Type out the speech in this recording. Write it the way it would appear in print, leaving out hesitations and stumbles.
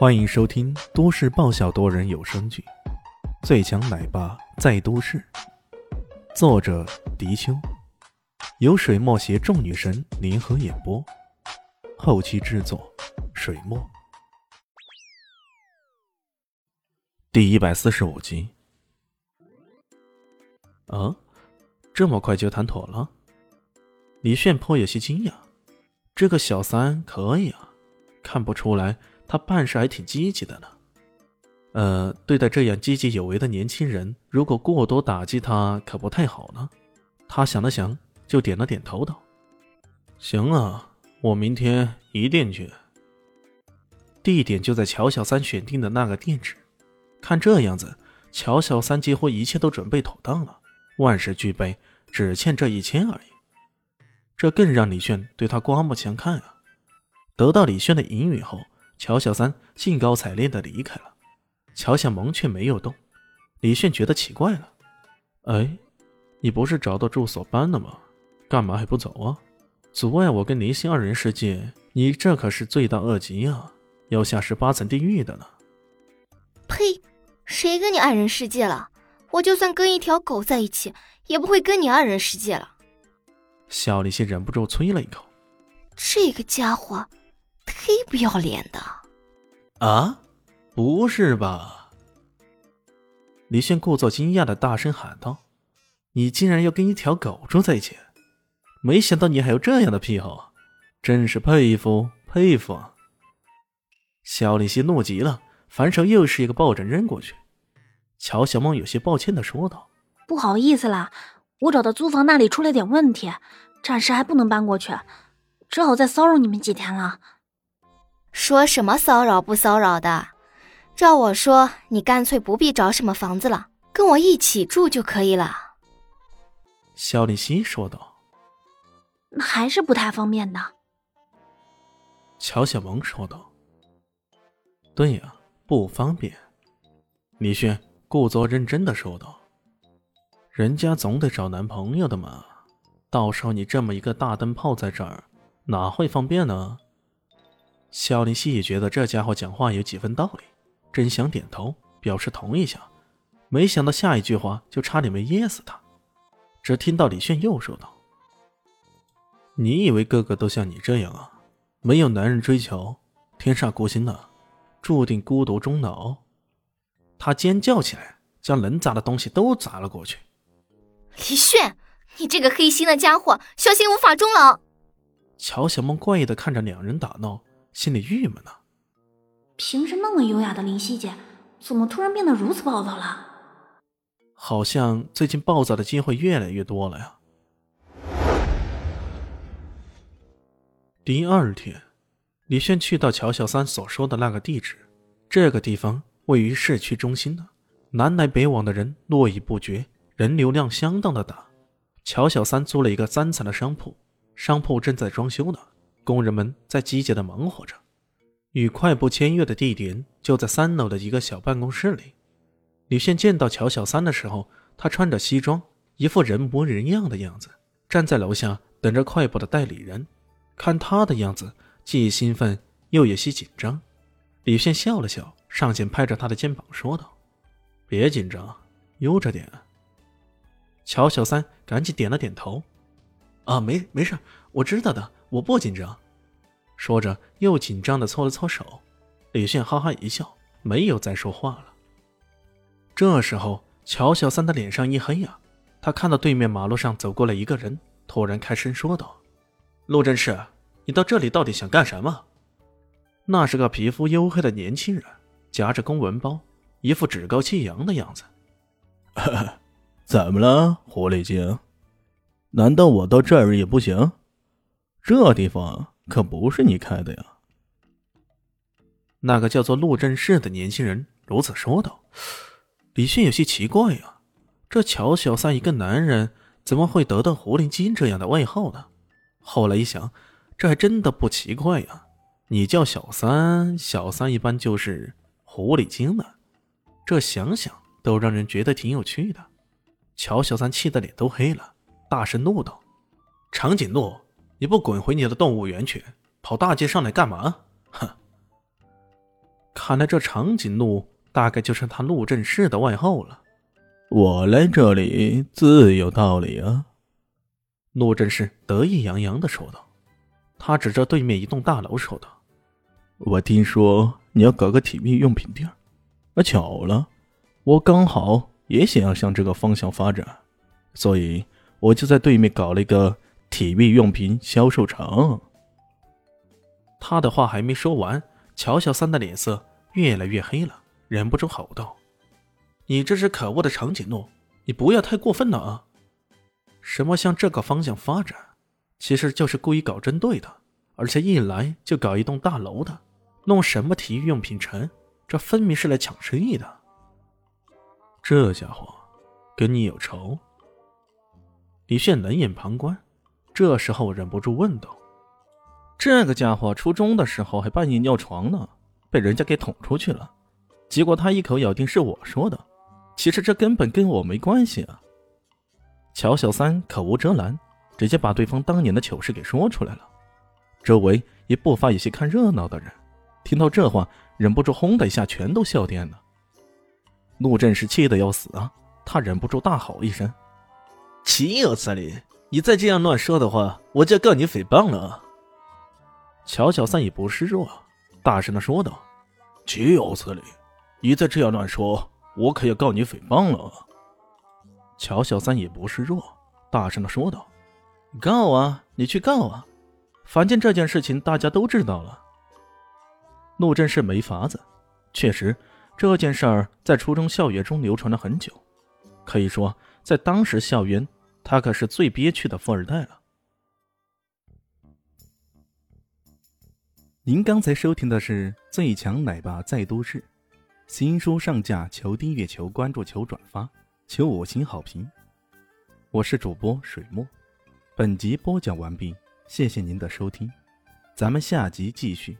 欢迎收听都市爆笑多人有声剧《最强奶爸在都市》，作者迪秋，由水墨携众女神联合演播，后期制作水墨。第145集。啊，这么快就谈妥了？李炫颇有些惊讶，这个小三可以啊，看不出来他办事还挺积极的呢。对待这样积极有为的年轻人，如果过多打击他可不太好呢。他想了想，就点了点头道：行啊，我明天一定去。地点就在乔小三选定的那个店址。看这样子，乔小三几乎一切都准备妥当了，万事俱备，只欠这1000而已。这更让李炫对他刮目相看啊。得到李炫的引语后，乔小三兴高采烈地离开了，乔小萌却没有动。李炫觉得奇怪了，哎，你不是找到住所搬了吗？干嘛还不走啊？阻碍我跟林星二人世界，你这可是罪大恶极啊，要下18层地狱的呢。呸，谁跟你二人世界了？我就算跟一条狗在一起，也不会跟你二人世界了。小李希忍不住吹了一口，这个家伙忒不要脸的啊！不是吧？李炫故作惊讶的大声喊道：你竟然要跟一条狗住在一起，没想到你还有这样的癖好，真是佩服佩服啊！小李希怒极了，反手又是一个抱枕扔过去。乔小梦有些抱歉的说道：不好意思啦，我找到租房那里出了点问题，暂时还不能搬过去，只好再骚扰你们几天了。说什么骚扰不骚扰的，照我说，你干脆不必找什么房子了，跟我一起住就可以了。肖丽希说道。那还是不太方便的，乔小萌说道。对呀，不方便。李炫故作认真的说道，人家总得找男朋友的嘛，到时候你这么一个大灯泡在这儿，哪会方便呢？肖林希也觉得这家伙讲话有几分道理，真想点头表示同意下，没想到下一句话就差点没噎死他。只听到李炫又说道：你以为个个都像你这样啊？没有男人追求，天煞孤星啊，注定孤独终老。他尖叫起来，将能砸的东西都砸了过去。李炫，你这个黑心的家伙，小心无法终老。乔小梦怪异地看着两人打闹，心里郁闷呢。平时那么优雅的林希姐，怎么突然变得如此暴躁了？好像最近暴躁的机会越来越多了呀。第2天，李炫去到乔小三所说的那个地址，这个地方位于市区中心呢，南来北往的人络绎不绝，人流量相当的大。乔小三租了一个3层的商铺，商铺正在装修呢。工人们在积极地忙活着，与快步签约的地点就在3楼的一个小办公室里。李炫见到乔小三的时候，她穿着西装，一副人模人样的样子，站在楼下等着快步的代理人。看她的样子，既兴奋又有些紧张。李炫笑了笑，上前拍着她的肩膀说道：别紧张，悠着点。乔小三赶紧点了点头：啊，没事，我知道的，我不紧张。说着又紧张地搓了搓手。李炫哈哈一笑，没有再说话了。这时候乔小三的脸上一黑啊，他看到对面马路上走过了一个人，突然开声说道：陆真士，你到这里到底想干什么？那是个皮肤黝黑的年轻人，夹着公文包，一副趾高气扬的样子。怎么了，狐狸精？难道我到这儿也不行？这地方可不是你开的呀。那个叫做陆正式的年轻人如此说道。李迅有些奇怪呀，这乔小三一个男人怎么会得到狐狸精这样的外号呢？后来一想，这还真的不奇怪呀，你叫小三，小三一般就是狐狸精的，这想想都让人觉得挺有趣的。乔小三气得脸都黑了，大声怒道：长颈鹿，你不滚回你的动物园去，跑大街上来干嘛？哼！看来这长颈鹿大概就是他陆振世的外号了。我来这里自有道理啊。陆振世得意洋洋地说道，他指着对面一栋大楼说道，我听说你要搞个体育用品店，巧了，我刚好也想要向这个方向发展，所以我就在对面搞了一个体育用品销售场。他的话还没说完，乔小三的脸色越来越黑了，忍不住吼道，你这只可恶的长颈鹿，你不要太过分了啊！什么向这个方向发展，其实就是故意搞针对的，而且一来就搞一栋大楼的，弄什么体育用品城，这分明是来抢生意的。这家伙跟你有仇？李炫冷眼旁观，这时候忍不住问道，这个家伙初中的时候还半夜尿床呢，被人家给捅出去了，结果他一口咬定是我说的，其实这根本跟我没关系啊。乔小三口无遮拦，直接把对方当年的糗事给说出来了。周围也不乏有些看热闹的人，听到这话忍不住轰的一下全都笑颠了。陆振世气得要死啊，他忍不住大吼一声，岂有此理，你再这样乱说的话，我就要告你诽谤了啊。乔小三也不示弱，大声地说道，岂有此理，你再这样乱说，我可要告你诽谤了。乔小三也不示弱，大声地说道，告啊，你去告啊，反正这件事情大家都知道了。陆振世没法子，确实这件事儿在初中校园中流传了很久，可以说在当时校园他可是最憋屈的富二代了。您刚才收听的是《最强奶爸在都市》，新书上架，求订阅，求关注，求转发，求5星好评。我是主播水墨，本集播讲完毕，谢谢您的收听，咱们下集继续。